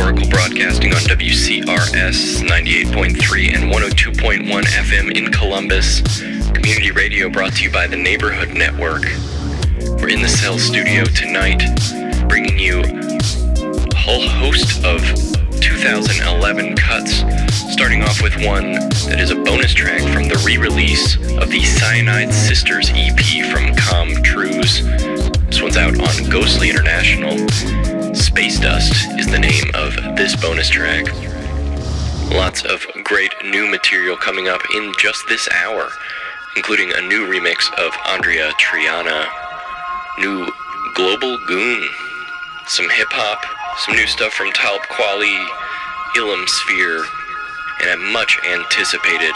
Oracle broadcasting on WCRS 98.3 and 102.1 FM in Columbus. Community radio brought to you by the Neighborhood Network. We're in the Cell Studio tonight, bringing you a whole host of 2011 cuts, starting off with one that is a bonus track from the re-release of the Cyanide Sisters EP from Calm Trues. This one's out on Ghostly International. Space Dust is the name of this bonus track. Lots of great new material coming up in just this hour, including a new remix of Andrea Triana, new Global Goon, some hip-hop, some new stuff from Talib Kweli, Ilum Sphere, and a much-anticipated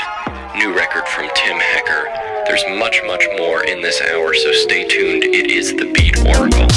new record from Tim Hecker. There's much more in this hour, so stay tuned. It is the Beat Oracle.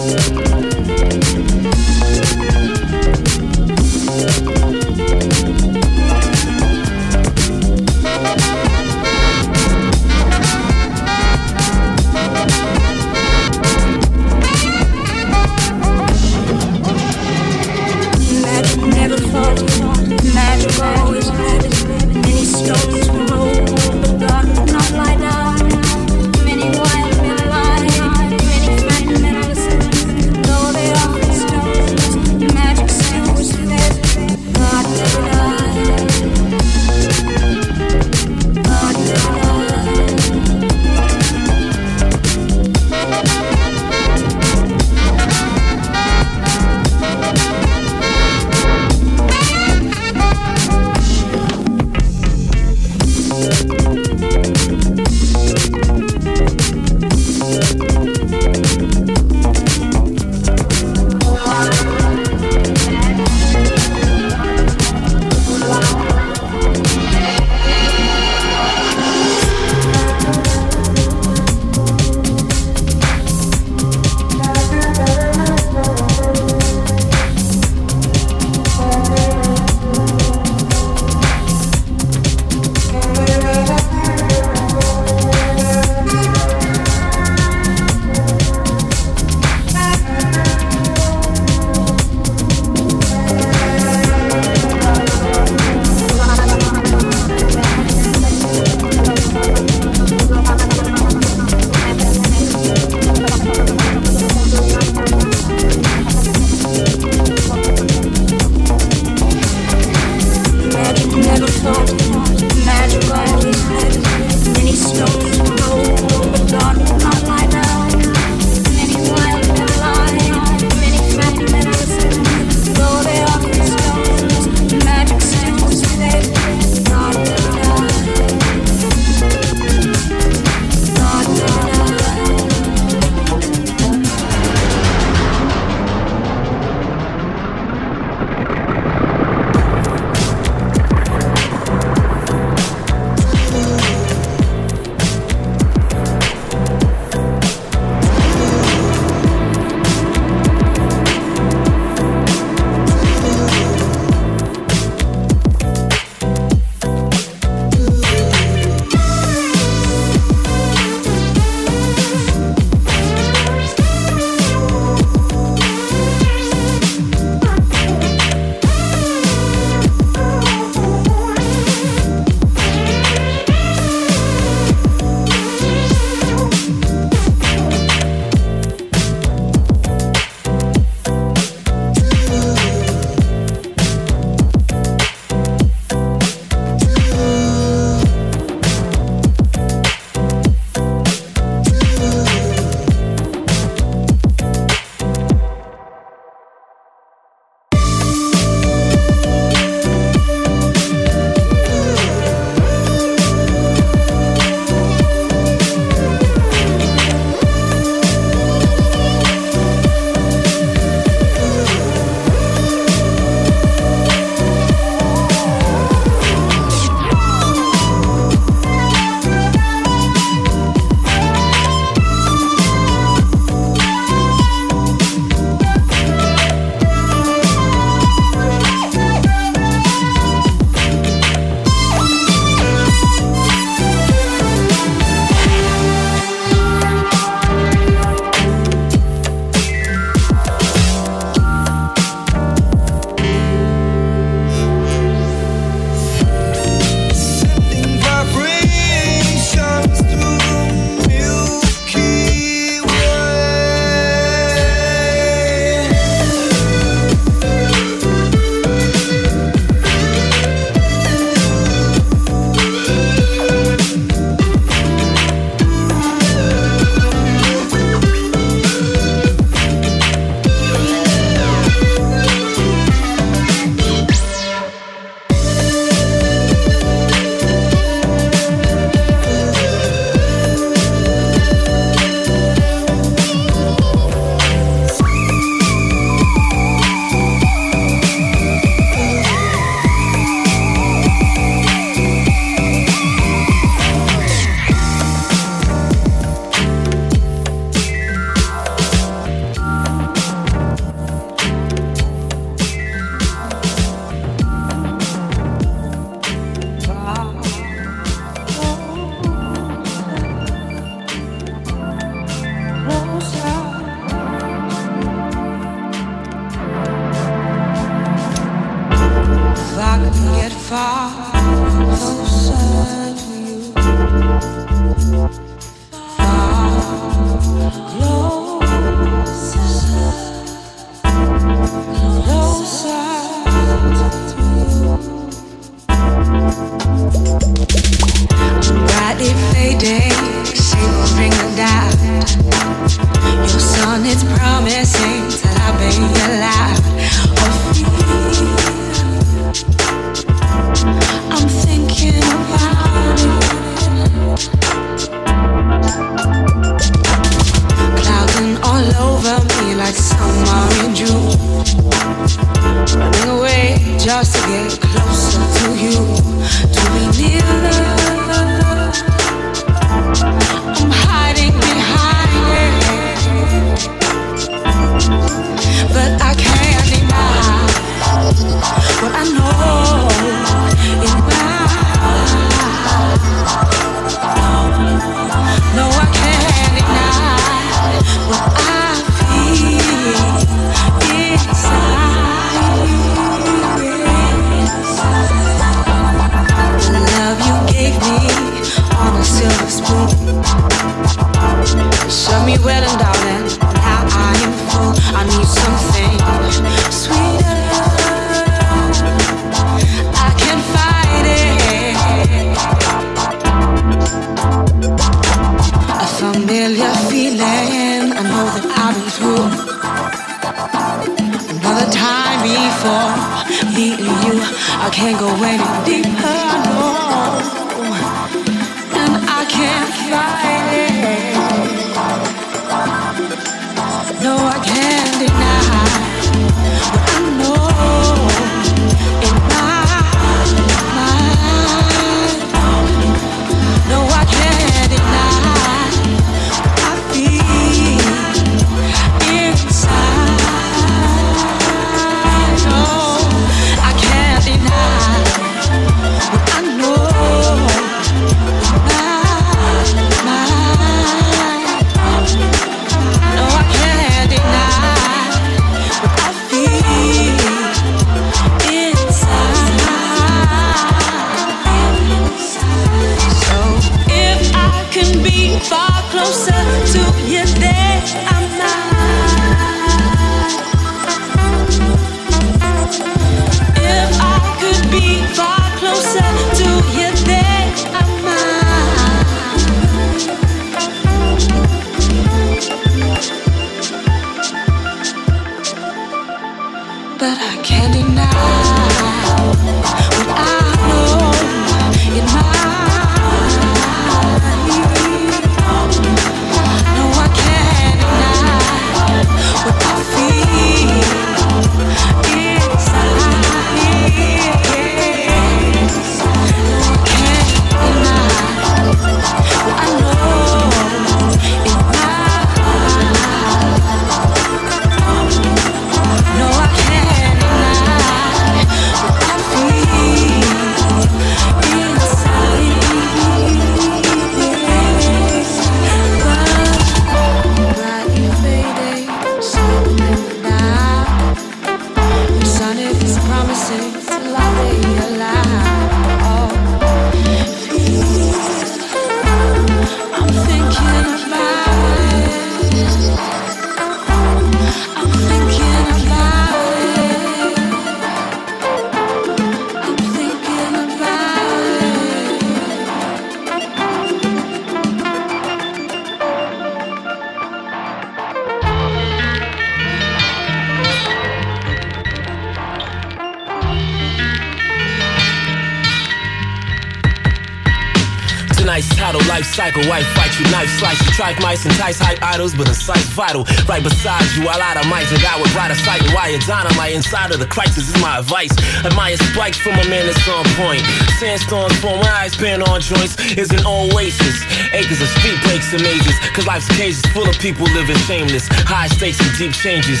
White fight you knife slice, you tripe mice entice hype idols, but incite vital. Right beside you, I'll atomize and I would ride a sight and wire dynamite inside of the crisis is my advice. Admire spikes from a man that's on point. Sandstorms form when I expand on joints is an oasis. Acres of street breaks and mazes, cause life's cage is full of people living shameless. High stakes and deep changes.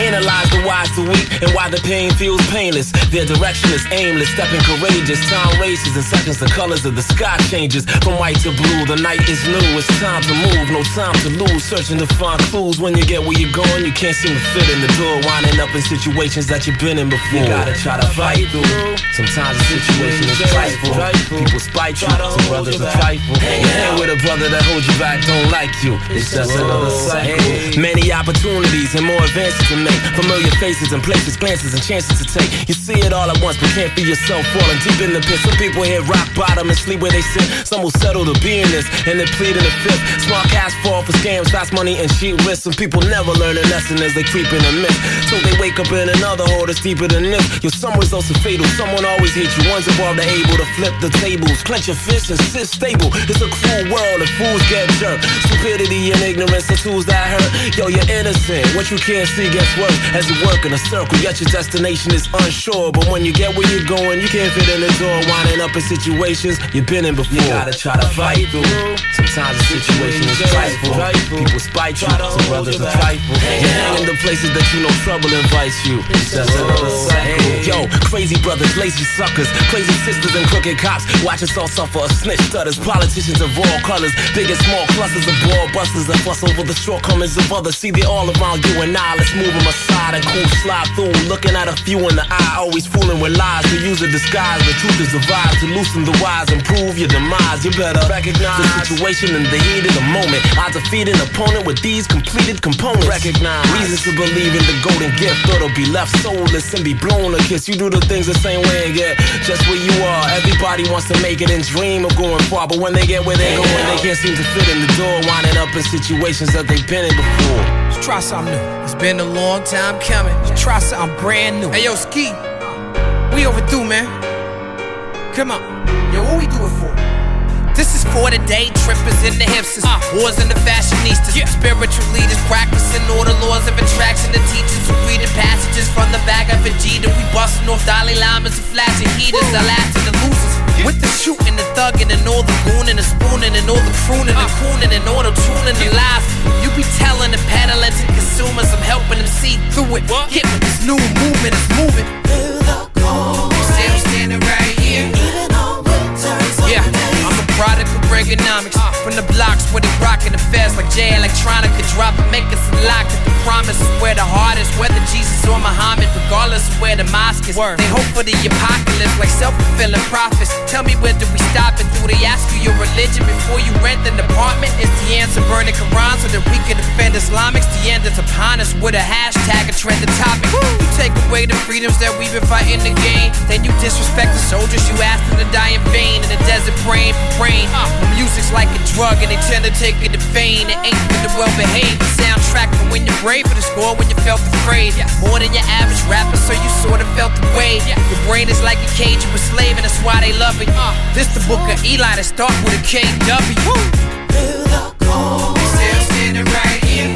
Analyze the why's the weak and why the pain feels painless. Their direction is aimless, stepping courageous. Time races in seconds, the colors of the sky changes from white like a blue, the night is new, it's time to move, no time to lose, searching to find clues. When you get where you're going, you can't seem to fit in the door, winding up in situations that you've been in before. You gotta try to fight through, sometimes the situation is frightful, people spite you, some brothers are frightful. Hang with a brother that holds you back, don't like you, it's just another cycle. Many opportunities and more advances to make, familiar faces and places, glances and chances to take. You see it all at once, but can't be yourself, falling deep in the pit. Some people hit rock bottom and sleep where they sit. Some will settle to be in this and then plead in the fifth. Small cash fall for scams, fast money and cheap risks. Some people never learn a lesson as they creep in the mist, till they wake up in another hole that's deeper than this. Yo, some results are fatal, someone always hates you. One's involved are able to flip the tables, clench your fists and sit stable. It's a cruel world and fools get jerked. Stupidity and ignorance are tools that hurt. Yo, you're innocent, what you can't see gets worse as you work in a circle, yet your destination is unsure. But when you get where you're going, you can't fit in the door, winding up in situations you've been in before. You gotta try to fight through, sometimes the situation is frightful, people spite you, some brothers are frightful. You hang in the places that you know trouble invites you, it's just another cycle. Yo, crazy brothers, lazy suckers, crazy sisters and crooked cops, watch us all suffer, a snitch stutters. Politicians of all colors, big and small clusters of ball busters that fuss over the shortcomings of others. See, they're all around you and I, let's move them aside and cool slide through, looking at a few in the eye, always fooling with lies, to use a disguise, the truth is a vibe, to loosen the wise, improve your demise. You better recognize the situation in the heat of the moment. I defeat an opponent with these completed components. Recognize reasons to believe in the golden gift, or to be left soulless and be blown a kiss. You do the things the same way and get just where you are. Everybody wants to make it and dream of going far, but when they get where they're going, they can't seem to fit in the door, winding up in situations that they've been in before. Let's try something new. It's been a long time coming. Let's try something brand new. Hey yo, Ski, we overdue, man. Come on. Yo, what we do it for? This is for the day trippers and the hipsters, wars and the fashionistas, spiritual leaders practicing all the laws of attraction, the teachers who reading passages from the back of a Vegeta. We busting off Dalai Lamas and flashing heaters. I laugh to the losers with the shooting, the thugging, and all the gooning, the spooning, and all the crooning, the cooning, and all the tuning, the lies you be telling and peddling to consumers. I'm helping them see through it. What? Hit with this new movement, it's moving. I'm still standing right here. Product of Reaganomics, from the blocks where they rockin' the fast like Jay Electronica, droppin', making some lock at the promise is where the heart is, whether Jesus or Muhammad, regardless of where the mosque is. Word. They hope for the apocalypse like self-fulfilling prophets. Tell me where do we stop it? Do they ask you your religion before you rent an apartment? Is the answer burning Quran so that we can defend Islamics? The end is upon us with a hashtag, a trending topic. Woo. You take away the freedoms that we've been fighting to gain, then you disrespect the soldiers, you ask them to die in vain in the desert praying for brain. Music's like a drug and they tend to take it to vein. It ain't for the well-behaved. The soundtrack for when you're brave, for the score when you felt afraid. More than your average rapper, so you sort of felt the way. Your brain is like a cage of a slave, and that's why they love it. This the book of Eli that start with a KW. Feel the cold, still standing right here.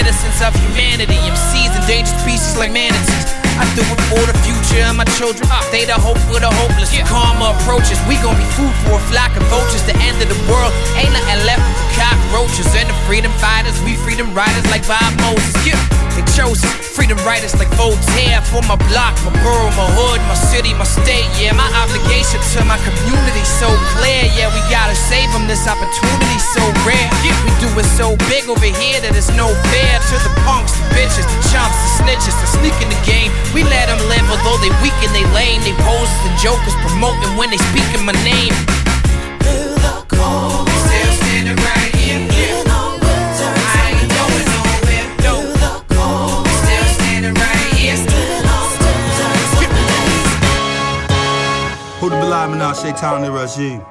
Citizens of humanity, MCs and dangerous species like manatees. I do it for the future and my children. They the hope for the hopeless. Karma approaches, we gon' be food for a flock of vultures. The end of the world ain't nothing left but cockroaches. And the freedom fighters, we freedom riders like Bob Moses. They chose us, freedom writers like Voltaire. For my block, my borough, my hood, my city, my state. Yeah, my obligation to my community so clear. Yeah, we gotta save them, this opportunity so rare. We do it so big over here that it's no fair. To the punks, the bitches, the chumps, the snitches, the sneak in the game. We let them live, although they weak and they lame. They pose as the jokers, promoting when they speaking my name. Feel the cold, still standing right here. Even on winter, I ain't going nowhere. Feel the cold, still standing right here. Even on winter, who the believe in our Shaitani regime?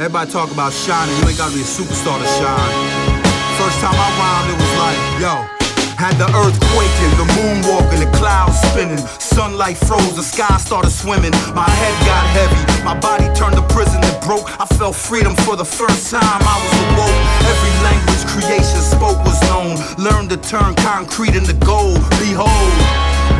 Everybody talk about shining, you ain't gotta be a superstar to shine. First time I rhymed, it was like, yo. Had the earth quaking, the moon walking, the clouds spinning. Sunlight froze, the sky started swimming. My head got heavy, my body turned to prison and broke. I felt freedom for the first time, I was awoke. Every language creation spoke was known. Learned to turn concrete into gold, behold.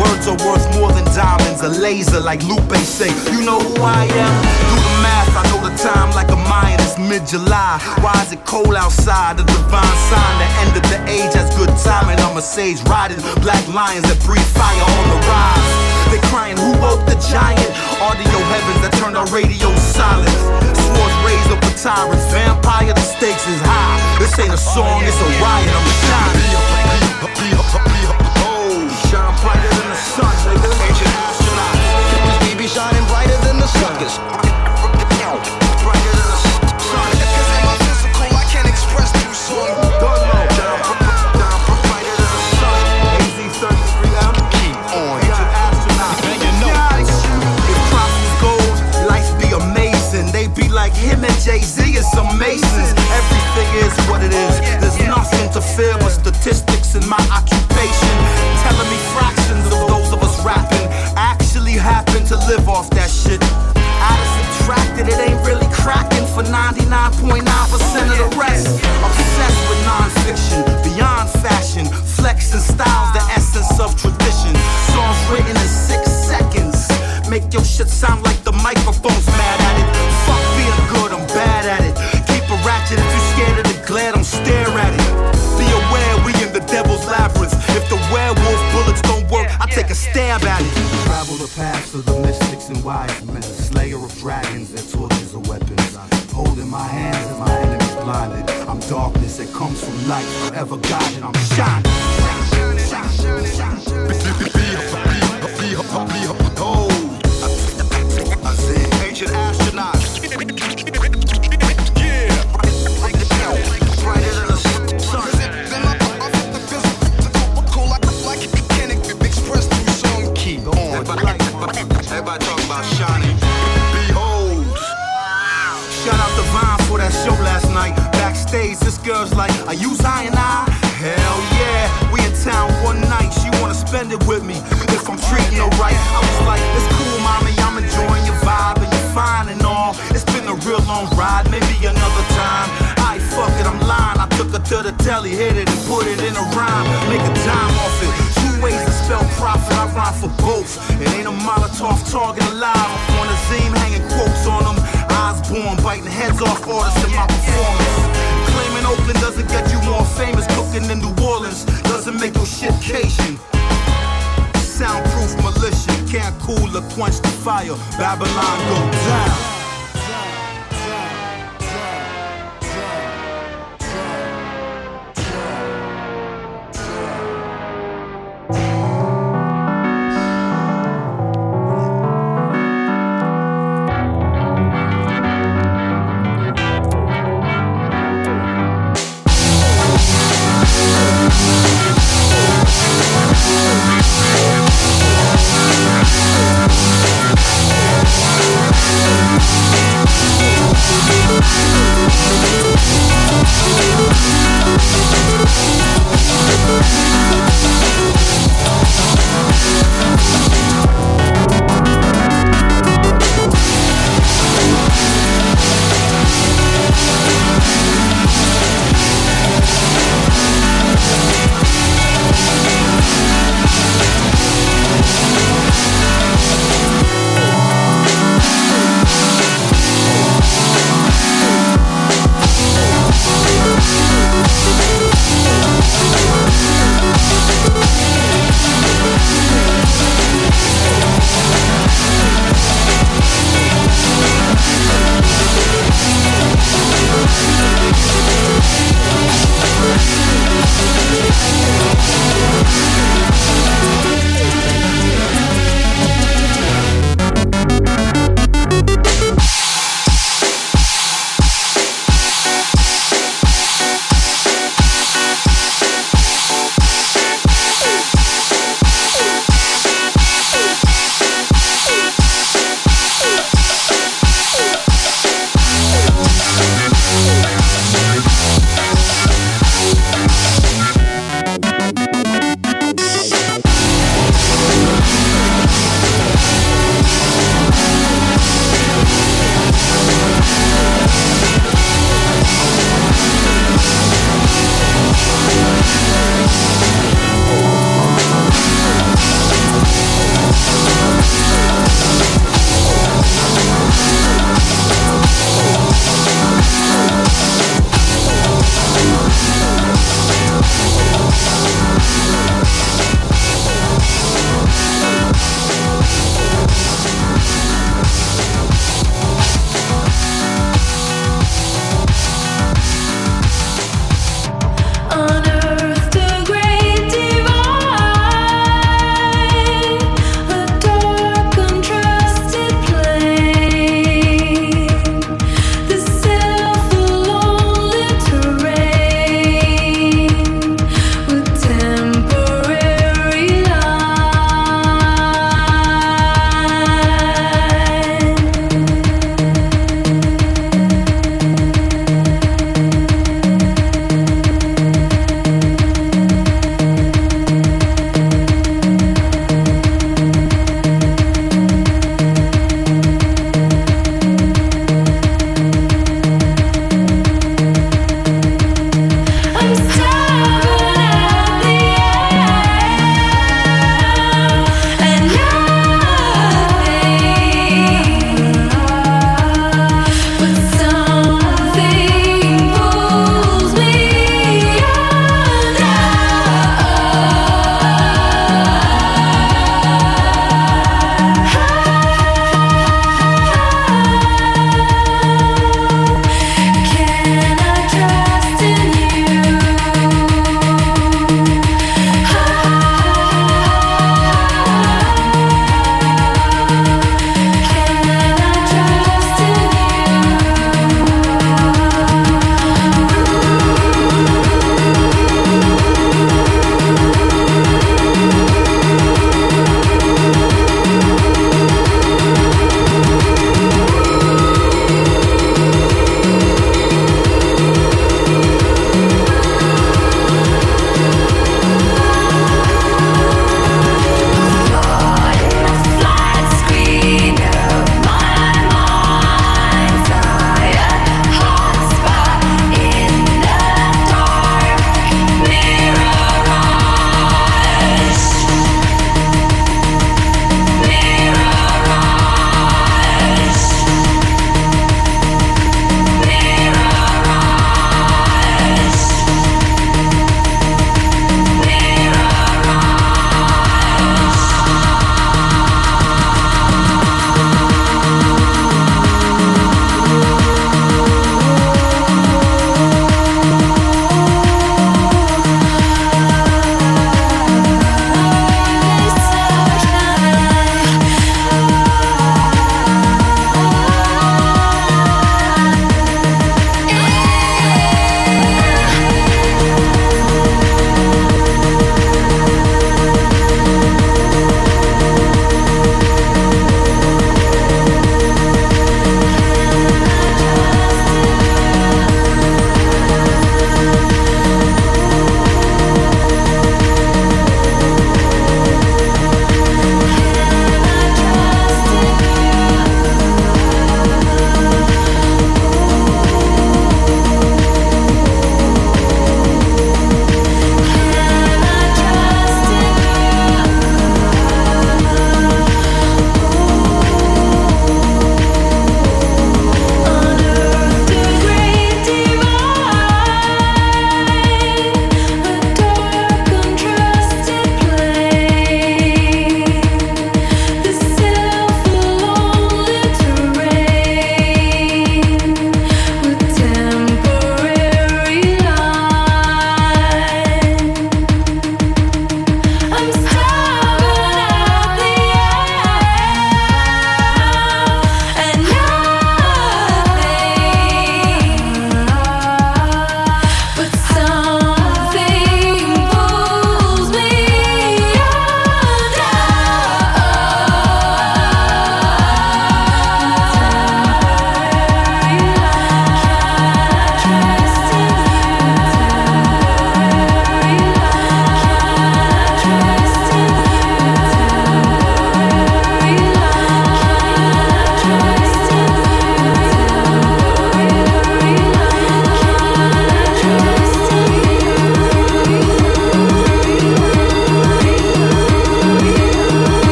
Words are worth more than diamonds, a laser like Lupe say. You know who I am? Do the math, I know the time like a Mayan. It's mid-July. Why is it cold outside? The divine sign, the end of the age has good timing. I'm a sage riding black lions that breathe fire on the rise. They crying, who woke the giant? Audio heavens that turned our radio silent. Swords raised up with tyrants, vampire, the stakes is high. This ain't a song, it's a riot, I'm shining. Oh, shine brighter than the sun, nigga. We be shining brighter than the sun. Brighter than the sun. Cause in my physical, I can't express through song. Him and Jay-Z is some Masons. Everything is what it is. There's nothing to fear but statistics in my occupation. Telling me fractions of those of us rapping actually happen to live off that shit. I subtracted, it ain't really cracking for 99.9% of the rest. Obsessed with non-fiction, beyond fashion, flexing styles, the essence of tradition. Songs written in 6 seconds. Make your shit sound like the microphone's mad at it. Fuck being good, I'm bad at it. Keep a ratchet, if you're scared of the glare, don't stare at it. Be aware, we in the devil's labyrinth. If the werewolf bullets don't work, I take a stab at it. Travel the paths of the mystics and wise men, slayer of dragons, their torches are weapons. I'm holding my hands as my enemy's blinded. I'm darkness that comes from light, forever guided. I'm shining. Ancient astronauts. Yeah. Brighter than the sun. I'm the physical, cool like a mechanic, expressed through song key. Everybody talk about shining. Behold. Shout out to Vine for that show last night. Backstage, this girl's like, are you Zion? Hell yeah, we in town one night, she wanna spend it with me. If I'm treating her right, I was like, it's cool mommy, I'm enjoying your vibe and you're fine and all. It's been a real long ride, maybe another time. I fuck it, I'm lying, I took her to the telly, hit it and put it in a rhyme. Make a dime off it, 2 ways to spell profit, I rhyme for both. It ain't a Molotov target alive, on a zine hanging quotes on them. Eyes born, biting heads off artists in my performance. Claiming Oakland doesn't get you more famous. Cooking in New Orleans doesn't make your shit cation. Soundproof militia can't cool or quench the fire. Babylon go down.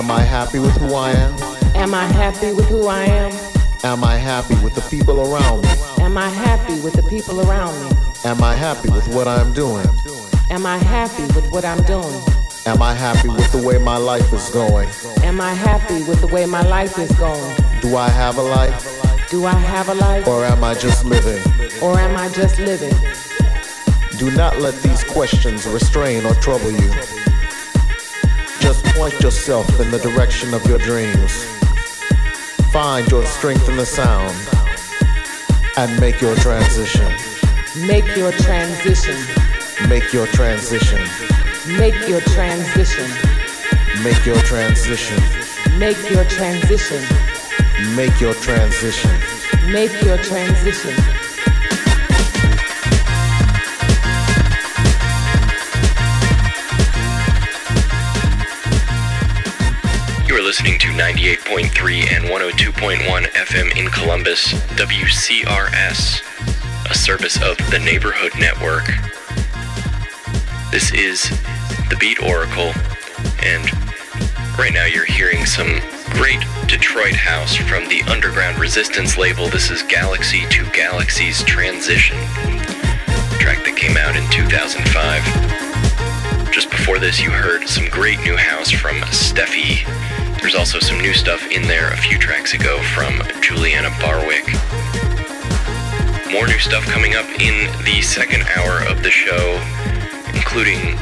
Am I happy with who I am? Am I happy with who I am? Am I happy with the people around me? Am I happy with the people around me? Am I happy with what I'm doing? Am I happy with what I'm doing? Am I happy with the way my life is going? Am I happy with the way my life is going? Do I have a life? Do I have a life? Or am I just living? Or am I just living? Do not let these questions restrain or trouble you. Just point yourself in the direction of your dreams. Find your strength in the sound and make your transition. Make your transition. Make your transition. Make your transition. Make your transition. Make your transition. Make your transition. Make your transition. Listening to 98.3 and 102.1 FM in Columbus, WCRS, a service of the Neighborhood Network. This is the Beat Oracle, and right now you're hearing some great Detroit house from the Underground Resistance label. This is Galaxy to Galaxy's Transition, a track that came out in 2005. Just before this, you heard some great new house from Steffi. There's also some new stuff in there a few tracks ago from Juliana Barwick. More new stuff coming up in the second hour of the show, including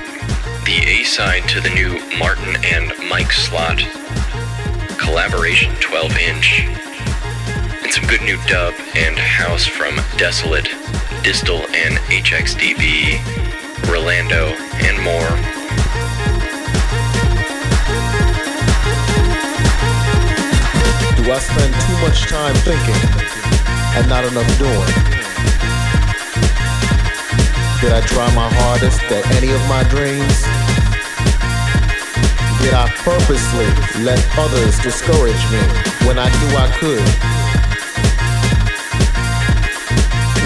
the A-side to the new Martin and Mike Slott collaboration 12-inch, and some good new dub and house from Desolate, Distal, and HXDB, Rolando, and more. Do I spend too much time thinking and not enough doing? Did I try my hardest at any of my dreams? Did I purposely let others discourage me when I knew I could?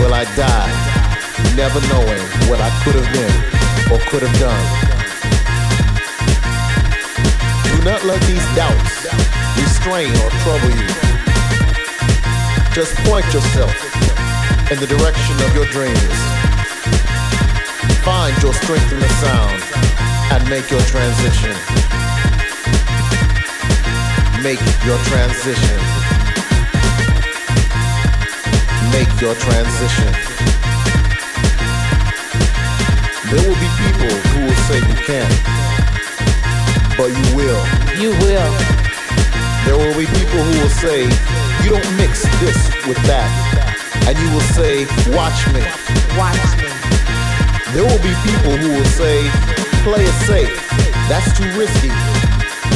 Will I die never knowing what I could have been or could have done? Do not let these doubts restrain or trouble you. Just point yourself in the direction of your dreams. Find your strength in the sound and make your transition. Make your transition. Make your transition. There will be people who will say you can't, but you will. You will. There will be people who will say, you don't mix this with that. And you will say, watch me. Watch me. There will be people who will say, play it safe. That's too risky.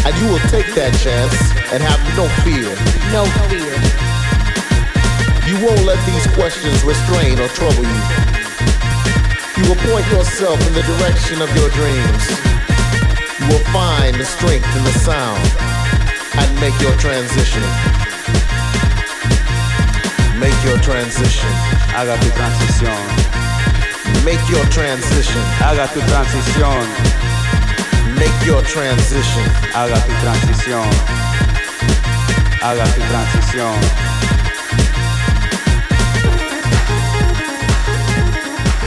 And you will take that chance and have no fear. No fear. You won't let these questions restrain or trouble you. You will point yourself in the direction of your dreams. You will find the strength in the sound and make your transition. Make your transition. Haga tu transición. Make your transition. Haga tu transición. Make your transition. Haga tu transición. Haga tu transición.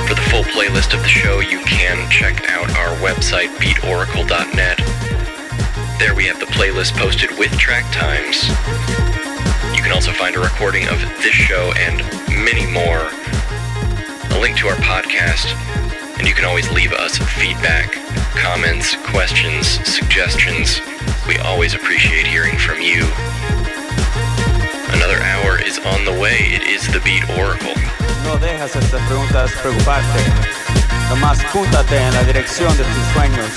For the full playlist of the show, you can check out our website, beatoracle.net. There we have the playlist posted with track times. You can also find a recording of this show and many more, a link to our podcast, and you can always leave us feedback, comments, questions, suggestions. We always appreciate hearing from you. Another hour is on the way. It is the Beat Oracle. No dejas estas preguntas preocuparte. Nomás púntate en la dirección de tus sueños.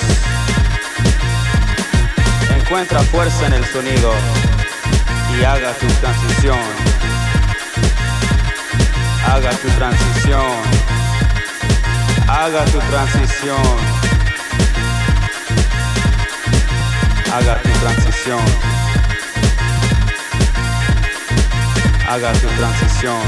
Encuentra fuerza en el sonido y haga tu transición. Haga tu transición. Haga tu transición. Haga tu transición. Haga tu transición.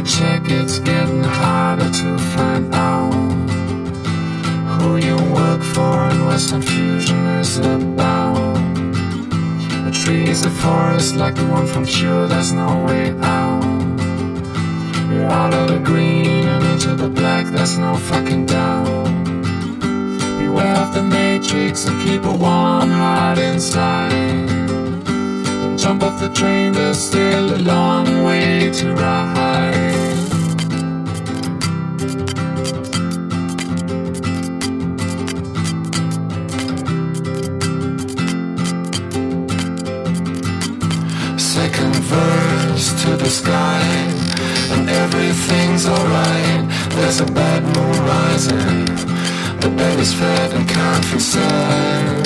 mic check, it's getting harder to find out who you work for and what some fusion is about. A tree is a forest like the one from Cure, there's no way out. You're out of the green and into the black, there's no fucking doubt. Beware of the matrix and keep a warm heart inside. Jump off the train, there's still a long way to ride. Second verse to the sky, and everything's alright. There's a bad moon rising, the bed is flat and can't feel sad.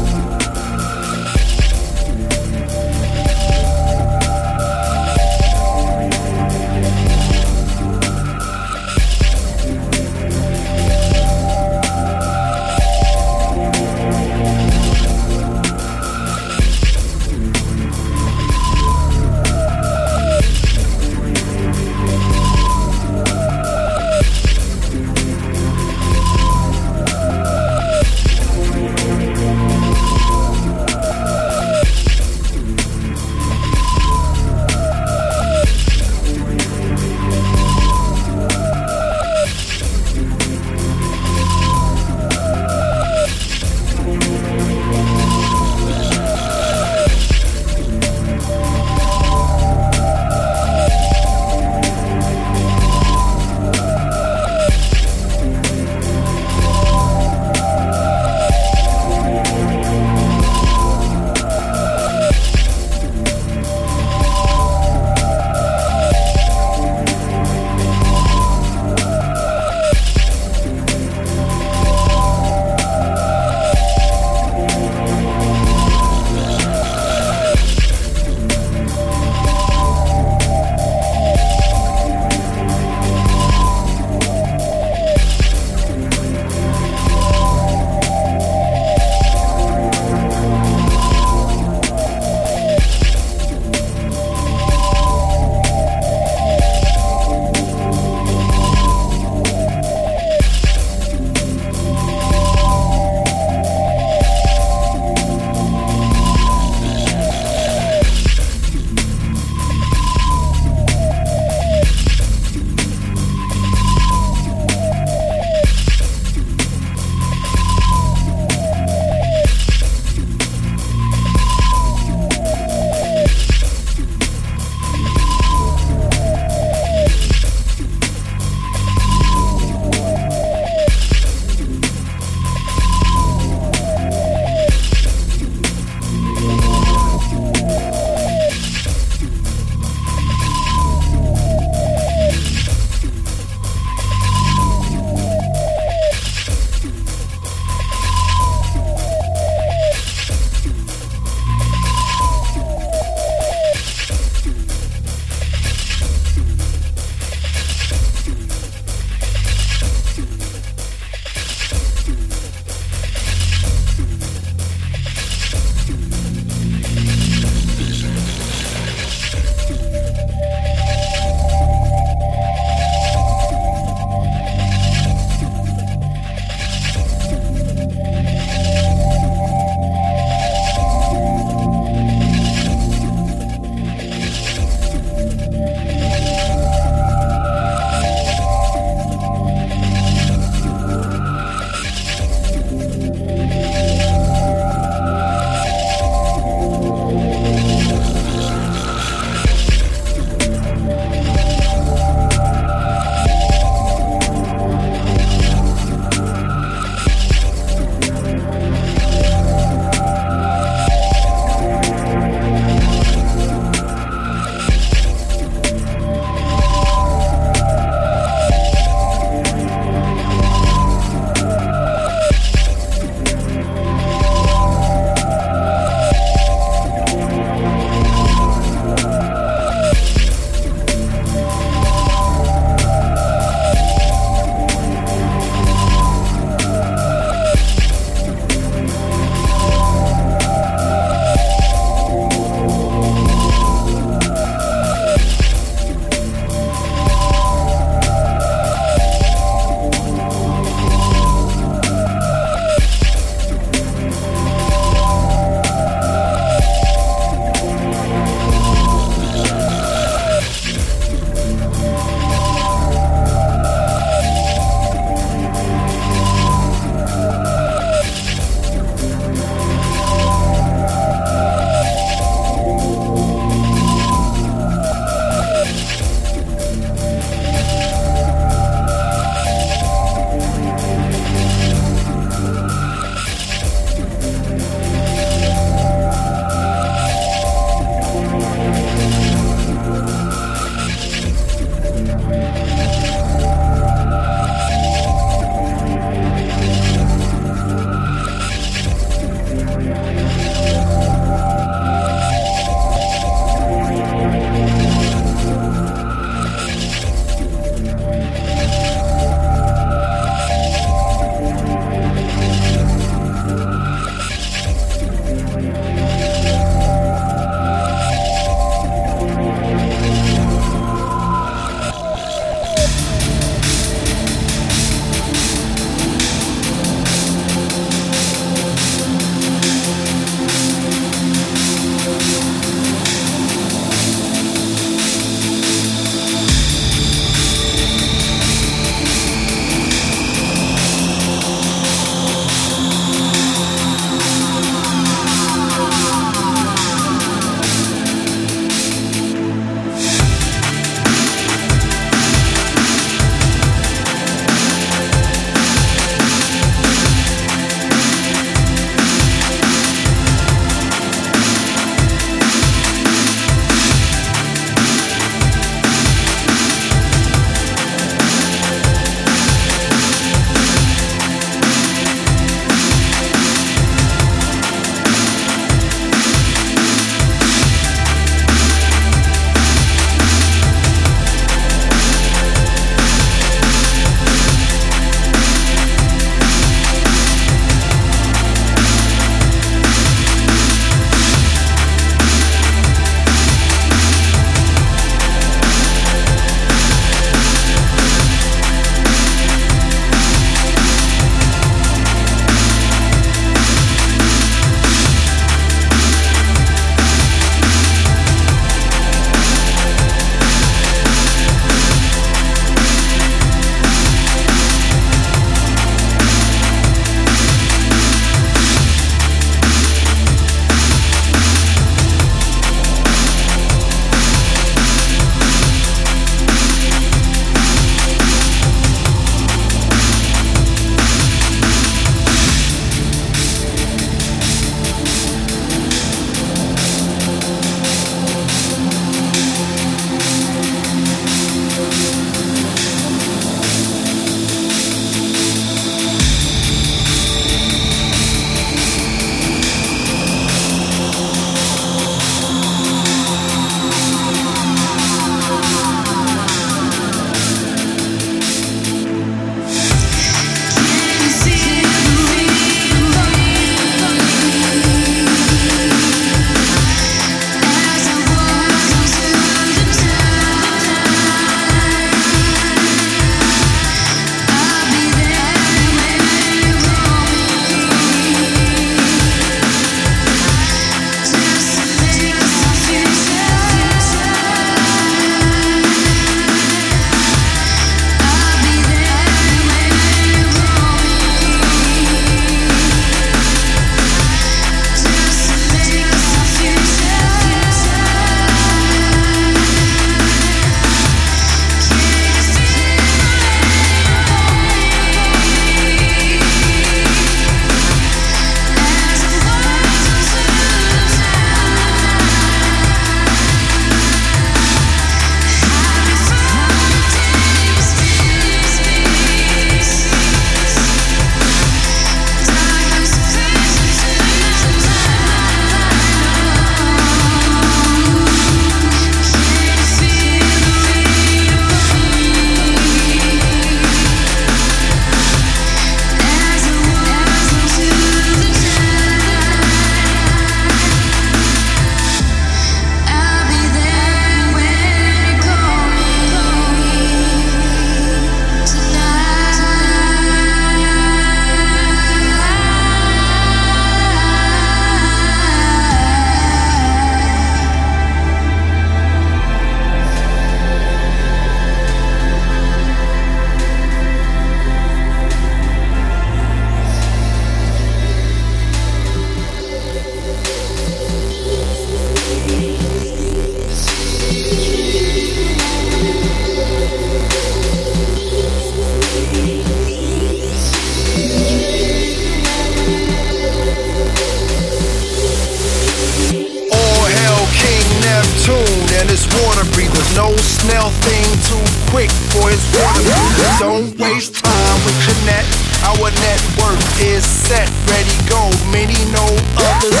quick for his water. Don't waste time with Connect. Our network is set, ready, go. Many know others.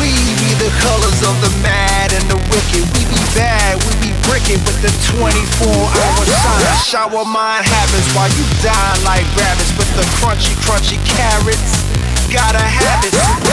We be the colors of the mad and the wicked. We be bad, we be bricking with the 24-hour sun. A shower mind happens while you die like rabbits. With the crunchy, crunchy carrots, gotta have it fast.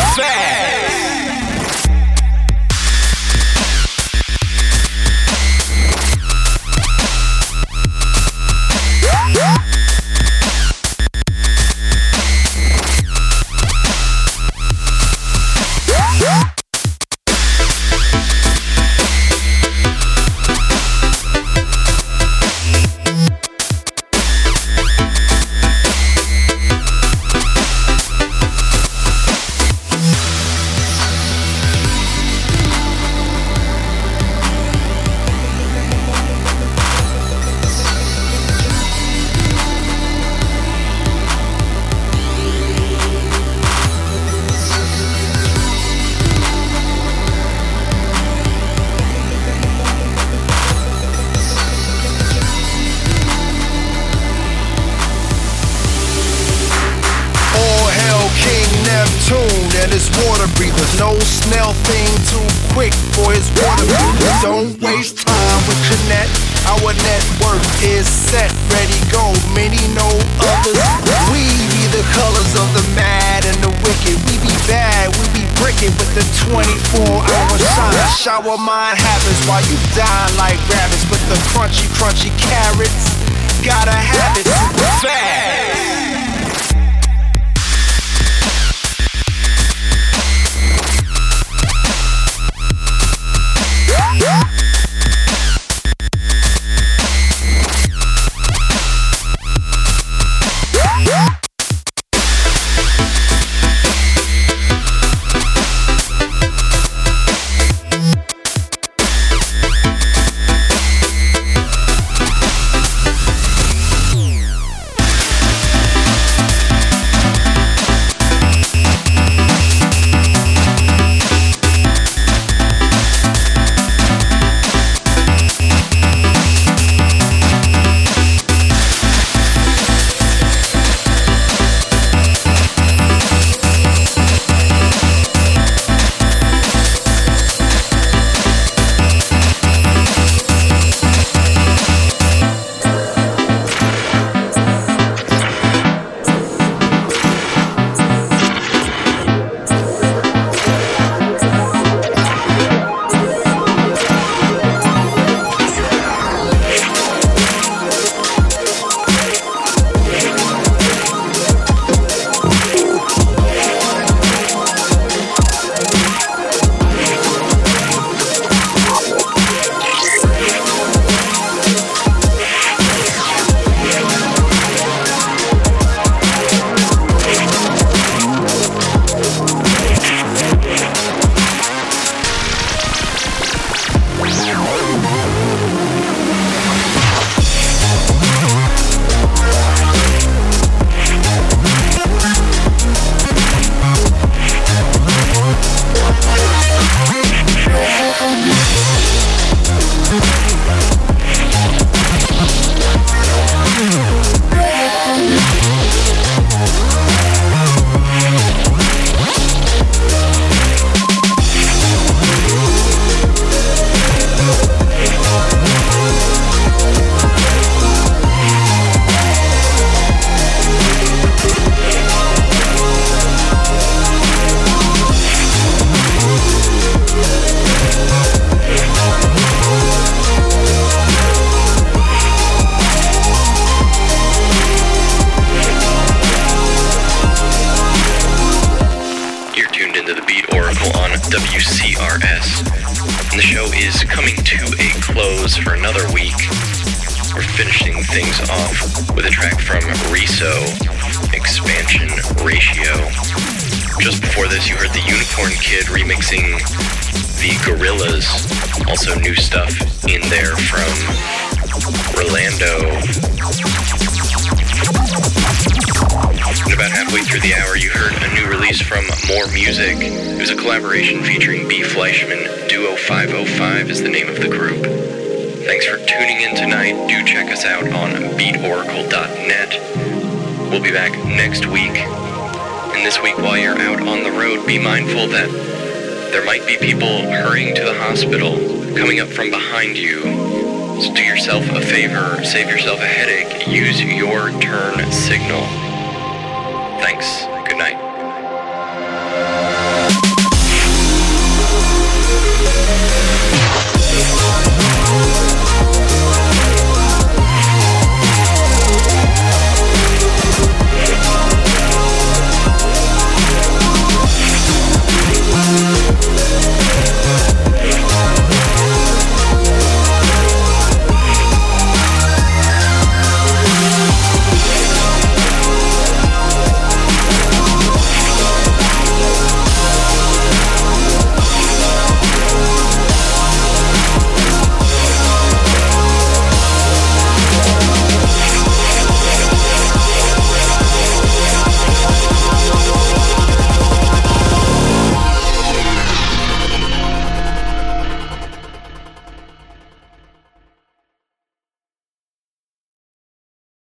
Shower mind happens while you die like rabbits. With the crunchy, crunchy carrots, gotta have it fast. Featuring B. Fleischman, Duo 505 is the name of the group. Thanks for tuning in tonight. Do check us out on beatoracle.net. We'll be back next week. And this week, while you're out on the road, be mindful that there might be people hurrying to the hospital, coming up from behind you. So do yourself a favor, save yourself a headache, use your turn signal. Thanks. Good night.